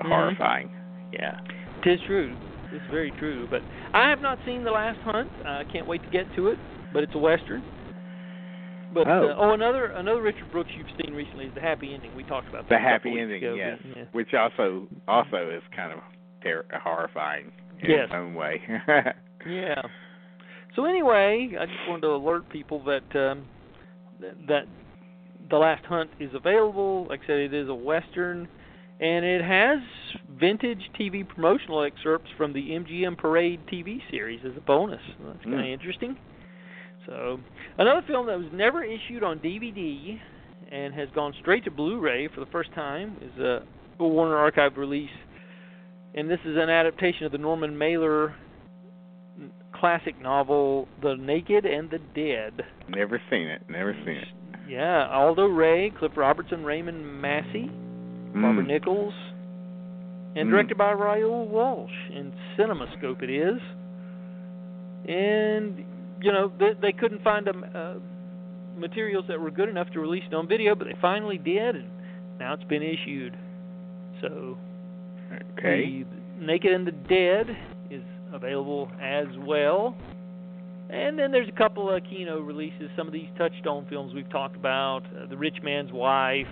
horrifying. Yeah, 'tis true. It's very true. But I have not seen The Last Hunt. I can't wait to get to it. But it's a western. But, another Richard Brooks you've seen recently is The Happy Ending. We talked about that. The Happy Ending, yes. Yeah. Which also is kind of horrifying in its own way. Yeah. So anyway, I just wanted to alert people that The Last Hunt is available. Like I said, it is a western, and it has vintage TV promotional excerpts from the MGM Parade TV series as a bonus. So that's kind of interesting. So, another film that was never issued on DVD and has gone straight to Blu-ray for the first time is a Warner Archive release. And this is an adaptation of the Norman Mailer classic novel, The Naked and the Dead. Never seen it. Yeah. Aldo Ray, Cliff Robertson, Raymond Massey, Barbara Nichols, and directed by Raoul Walsh. In CinemaScope it is. And... you know, they couldn't find materials that were good enough to release it on video, but they finally did, and now it's been issued. So, The Naked and the Dead is available as well. And then there's a couple of Kino releases, some of these Touchstone films we've talked about, The Rich Man's Wife,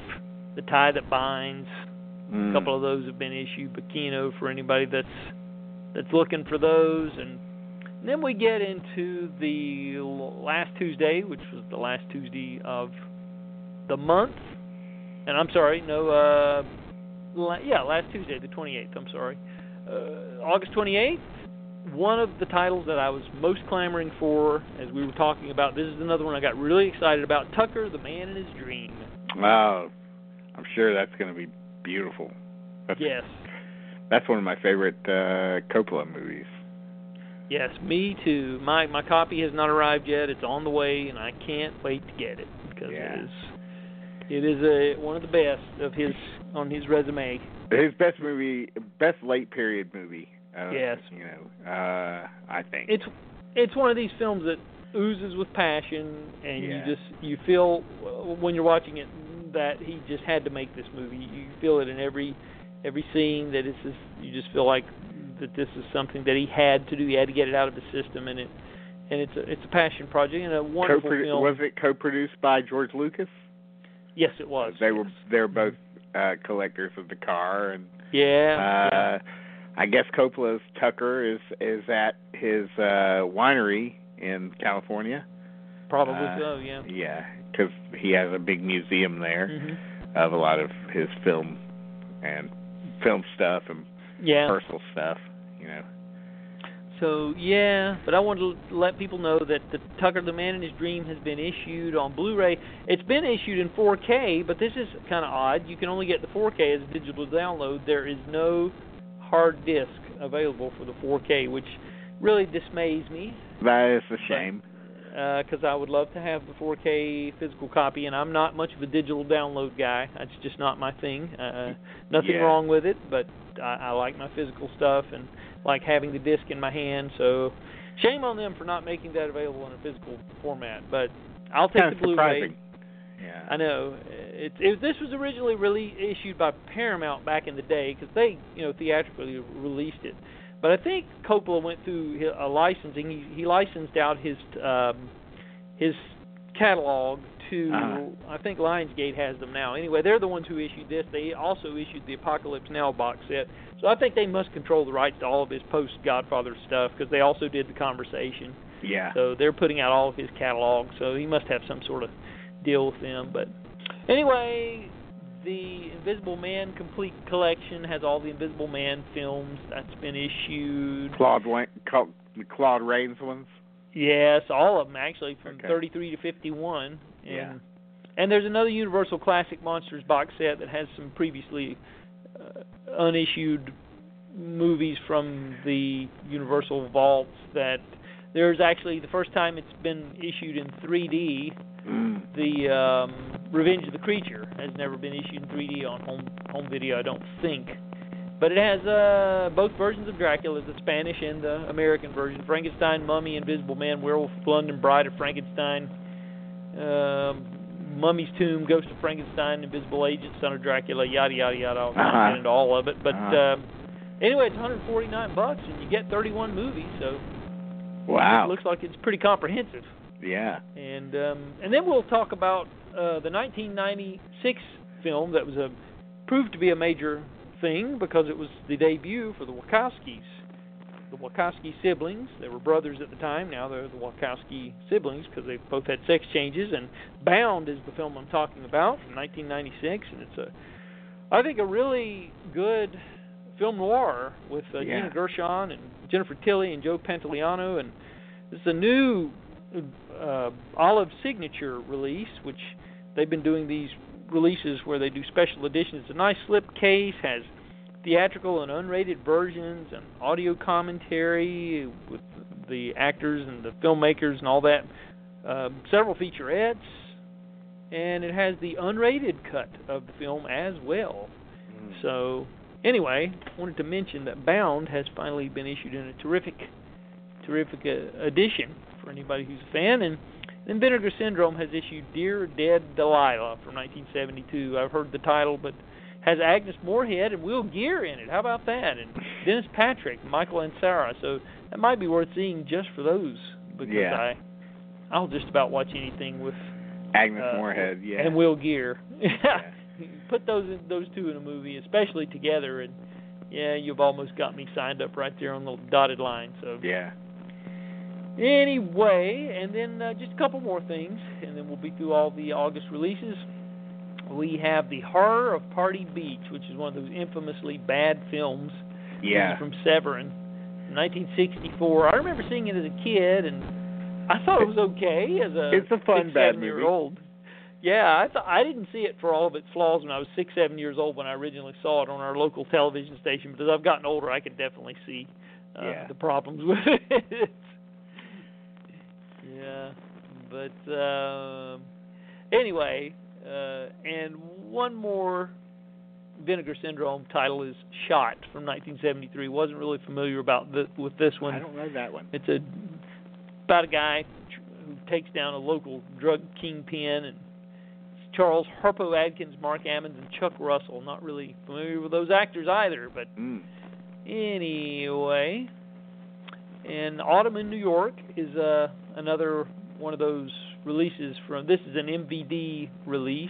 The Tie That Binds. A couple of those have been issued, but Kino, for anybody that's looking for those, and then we get into the last Tuesday, which was the last Tuesday of the month. And I'm sorry, last Tuesday, the 28th, I'm sorry. August 28th, one of the titles that I was most clamoring for as we were talking about, this is another one I got really excited about, Tucker, the Man in His Dream. Wow. I'm sure that's going to be beautiful. That's one of my favorite Coppola movies. Yes, me too. My copy has not arrived yet. It's on the way, and I can't wait to get it because it is one of the best of his on his resume. His best movie, best late period movie. I think it's one of these films that oozes with passion, and you feel when you're watching it that he just had to make this movie. You feel it in every scene that it's just, you just feel like. That this is something that he had to do. He had to get it out of his system, and it's a passion project and a wonderful film. Was it co-produced by George Lucas? Yes, it was. They were both collectors of the car, and I guess Coppola's Tucker is at his winery in California. Probably so. Yeah, because he has a big museum there of a lot of his film stuff and. Yeah. Personal stuff, you know. So, but I wanted to let people know that the Tucker, the Man in His Dream has been issued on Blu-ray. It's been issued in 4K, but this is kind of odd. You can only get the 4K as a digital download. There is no hard disk available for the 4K, which really dismays me. That is a shame. Because I would love to have the 4K physical copy, and I'm not much of a digital download guy. That's just not my thing. Nothing wrong with it, but I like my physical stuff and like having the disc in my hand. So shame on them for not making that available in a physical format. But I'll take the Blu-ray. Yeah. I know. This was originally issued by Paramount back in the day because they, theatrically released it. But I think Coppola went through a licensing. He licensed out his catalog to, I think Lionsgate has them now. Anyway, they're the ones who issued this. They also issued the Apocalypse Now box set. So I think they must control the rights to all of his post-Godfather stuff because they also did The Conversation. Yeah. So they're putting out all of his catalog. So he must have some sort of deal with them. But anyway... The Invisible Man Complete Collection has all the Invisible Man films that's been issued. Claude Rains ones? Yes, all of them, actually, from 33 to 51. And there's another Universal Classic Monsters box set that has some previously unissued movies from the Universal vaults that there's actually the first time it's been issued in 3D. The Revenge of the Creature has never been issued in 3D on home video, I don't think. But it has both versions of Dracula, the Spanish and the American version. Frankenstein, Mummy, Invisible Man, Werewolf of London, Bride of Frankenstein, Mummy's Tomb, Ghost of Frankenstein, Invisible Agent, Son of Dracula, yada, yada, yada. I'll not get into all of it. But anyway, it's $149, and you get 31 movies. So wow, it looks like it's pretty comprehensive. Yeah. And then we'll talk about the 1996 film that was proved to be a major thing because it was the debut for the Wachowskis. The Wachowski siblings, they were brothers at the time, now they're the Wachowski siblings because they've both had sex changes, and Bound is the film I'm talking about from 1996, and it's I think a really good film noir with Gina Gershon and Jennifer Tilly and Joe Pantoliano, and it's a new Olive Signature release, which they've been doing these releases where they do special editions. It's a nice slipcase, has theatrical and unrated versions and audio commentary with the actors and the filmmakers and all that, several featurettes, and it has the unrated cut of the film as well. So anyway, wanted to mention that Bound has finally been issued in a terrific edition for anybody who's a fan. And then Vinegar Syndrome has issued Dear Dead Delilah from 1972. I've heard the title, but has Agnes Moorehead and Will Geer in it. How about that? And Dennis Patrick, Michael Ansara. So that might be worth seeing just for those, because I'll just about watch anything with Agnes Moorehead and Will Geer. Put those two in a movie, especially together, and you've almost got me signed up right there on the dotted line. So anyway, and then just a couple more things, and then we'll be through all the August releases. We have The Horror of Party Beach, which is one of those infamously bad films from Severin, 1964. I remember seeing it as a kid, and I thought it was okay as a it's a fun, bad movie. Year-old. Yeah, I didn't see it for all of its flaws when I was 6-7 years old when I originally saw it on our local television station, but as I've gotten older, I could definitely see the problems with it. Yeah, but anyway, and one more Vinegar Syndrome title is Shot from 1973. Wasn't really familiar with this one. I don't know that one. It's about a guy who takes down a local drug kingpin, and it's Charles Harpo Adkins, Mark Ammons, and Chuck Russell. Not really familiar with those actors either, but anyway. And Autumn in New York is another one of those releases from. This is an MVD release.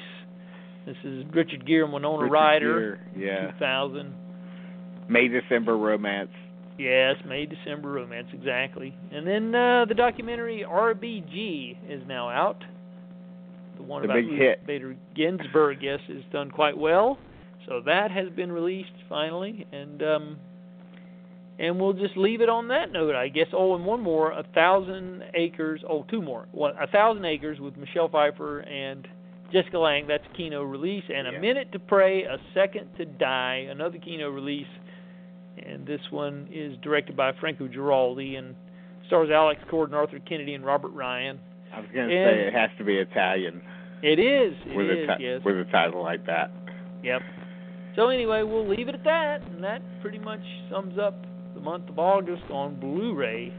This is Richard Gere and Winona Ryder, 2000. May December Romance. Yes, May December Romance, exactly. And then the documentary RBG is now out. The one the about big hit. Bader Ginsburg, yes, has done quite well. So that has been released finally, and we'll just leave it on that note, I guess. Oh, and one more, 1,000 Acres. Oh, two more. 1,000 Acres with Michelle Pfeiffer and Jessica Lange. That's a Kino release. And A Minute to Pray, A Second to Die, another Kino release. And this one is directed by Franco Giraldi and stars Alex Gordon, Arthur Kennedy, and Robert Ryan. I was going to say it has to be Italian. It is. It is, yes. With a title like that. Yep. So anyway, we'll leave it at that. And that pretty much sums up the month of August on Blu-ray.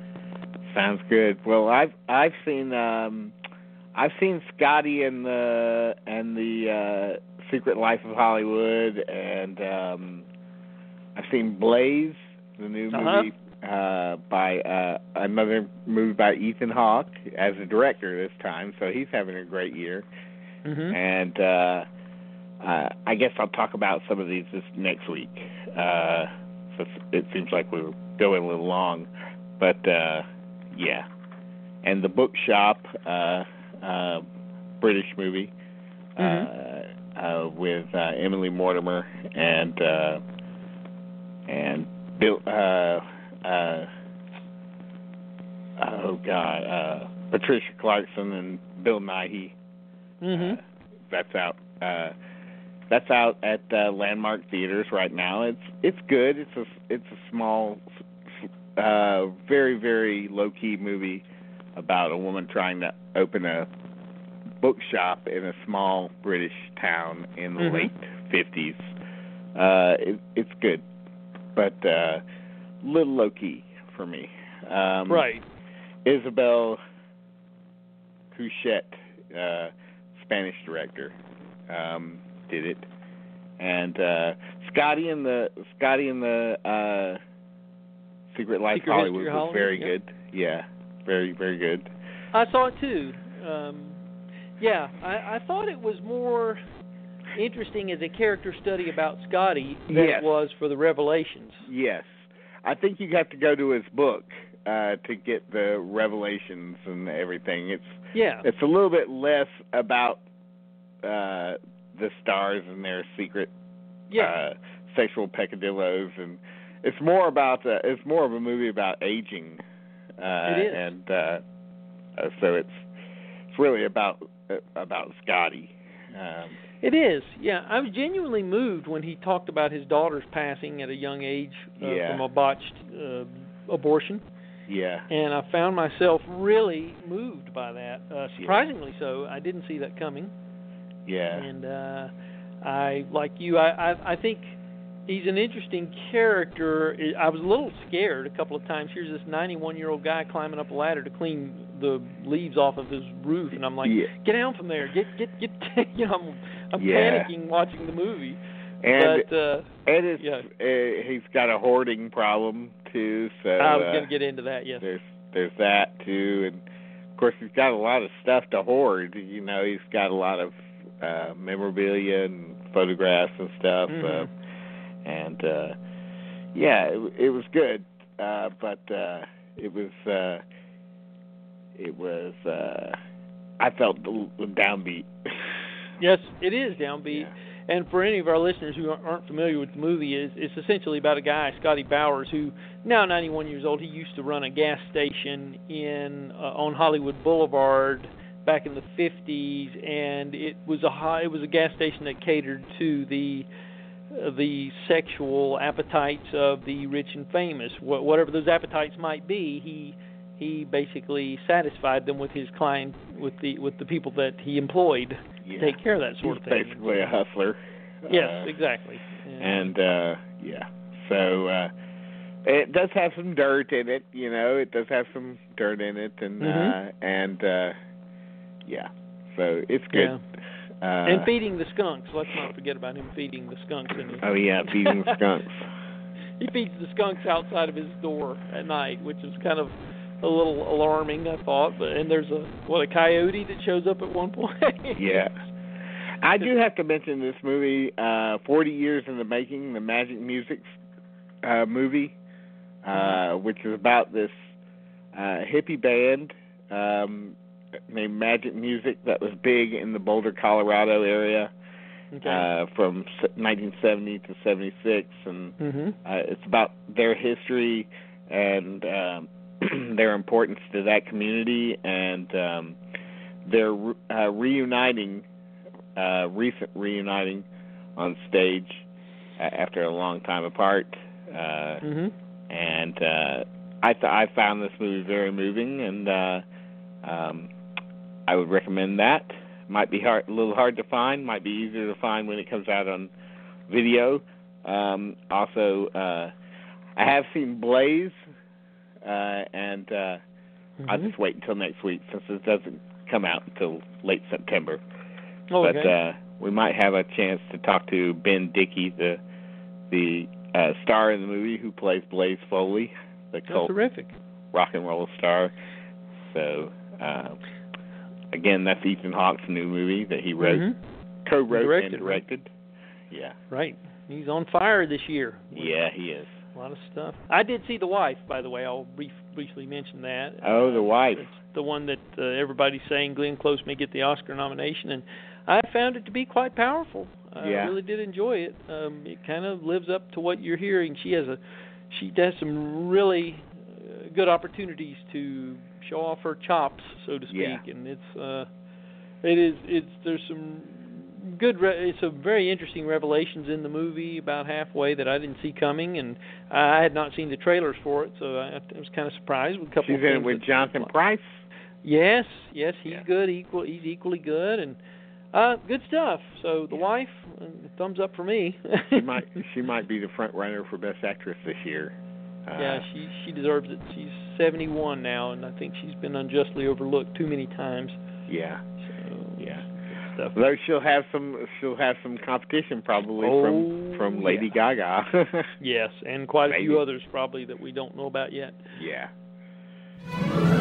Sounds good. Well, I've seen Scotty and the Secret Life of Hollywood, and I've seen Blaze, the new movie by another movie by Ethan Hawke as a director this time. So he's having a great year, and I guess I'll talk about some of these this next week. It seems like we were going a little long, but and The Bookshop, British movie with Emily Mortimer and Bill. Patricia Clarkson and Bill Nighy. That's out. That's out at Landmark Theaters right now. It's good. It's a small, very, very low-key movie about a woman trying to open a bookshop in a small British town in the late 50s. It's good, but little low-key for me. Right. Isabel Couchette, Spanish director, did it, and Scotty and the Secret Life of Hollywood was very good. Yeah, very, very good. I saw it too. I thought it was more interesting as a character study about Scotty than it was for the revelations. Yes, I think you have to go to his book to get the revelations and everything. It's a little bit less about the stars and their secret sexual peccadillos, and it's more about it's more of a movie about aging. It is. And so it's really about Scotty. It is, yeah. I was genuinely moved when he talked about his daughter's passing at a young age from a botched abortion. Yeah. And I found myself really moved by that. Surprisingly so. I didn't see that coming. Yeah. And I, like you, I think he's an interesting character. I was a little scared a couple of times. Here's this 91-year-old guy climbing up a ladder to clean the leaves off of his roof, and I'm like, get down from there. Get you know, I'm panicking watching the movie. And he's got a hoarding problem too. So I was going to get into that. Yes, there's that too, and of course he's got a lot of stuff to hoard. You know, he's got a lot of memorabilia and photographs and stuff. Mm-hmm. It was good, but it was. It was, I felt downbeat. Yes, it is downbeat. Yeah. And for any of our listeners who aren't familiar with the movie, it's essentially about a guy, Scotty Bowers, who, now 91 years old, he used to run a gas station on Hollywood Boulevard back in the 50s, and it was a gas station that catered to the sexual appetites of the rich and famous. Whatever those appetites might be, He basically satisfied them with his client, with the people that he employed to take care of that sort of thing. He's basically a hustler. Yes, exactly. And so it does have some dirt in it. You know, it does have some dirt in it, and so it's good. Yeah. And feeding the skunks. Let's not forget about him feeding the skunks. Oh yeah, feeding the skunks. He feeds the skunks outside of his door at night, which is kind of a little alarming, I thought. And there's a coyote that shows up at one point. Yeah. I do have to mention this movie, 40 Years in the Making, the Magic Music movie, which is about this hippie band named Magic Music that was big in the Boulder, Colorado area. Okay. From 1970 to 76, and it's about their history and their importance to that community, and they're reuniting on stage after a long time apart. And I found this movie very moving, and I would recommend that. Might be a little hard to find. Might be easier to find when it comes out on video. Also, I have seen Blaze, and I'll just wait until next week since it doesn't come out until late September. Oh, okay. But we might have a chance to talk to Ben Dickey, the star in the movie who plays Blaze Foley, the cult rock and roll star. So. Again, that's Ethan Hawke's new movie that he wrote, co-wrote, and directed. Yeah. Right. He's on fire this year. Yeah, he is. A lot of stuff. I did see The Wife, by the way. I'll briefly mention that. Oh, The Wife. It's the one that everybody's saying Glenn Close may get the Oscar nomination, and I found it to be quite powerful. I really did enjoy it. It kind of lives up to what you're hearing. She does some really good opportunities to show off her chops, so to speak, and it's there's some good, some very interesting revelations in the movie about halfway that I didn't see coming, and I had not seen the trailers for it, so I was kind of surprised with a couple. She's in it with Jonathan Pryce. Yes, he's good. He's equally good, and good stuff. So the wife, thumbs up for me. She might be the front runner for Best Actress this year. Yeah, she deserves it. She's 71 now, and I think she's been unjustly overlooked too many times. Yeah. So, yeah. Stuff. Though she'll have some competition probably from Lady Gaga. Yes, and quite a few others probably that we don't know about yet. Yeah.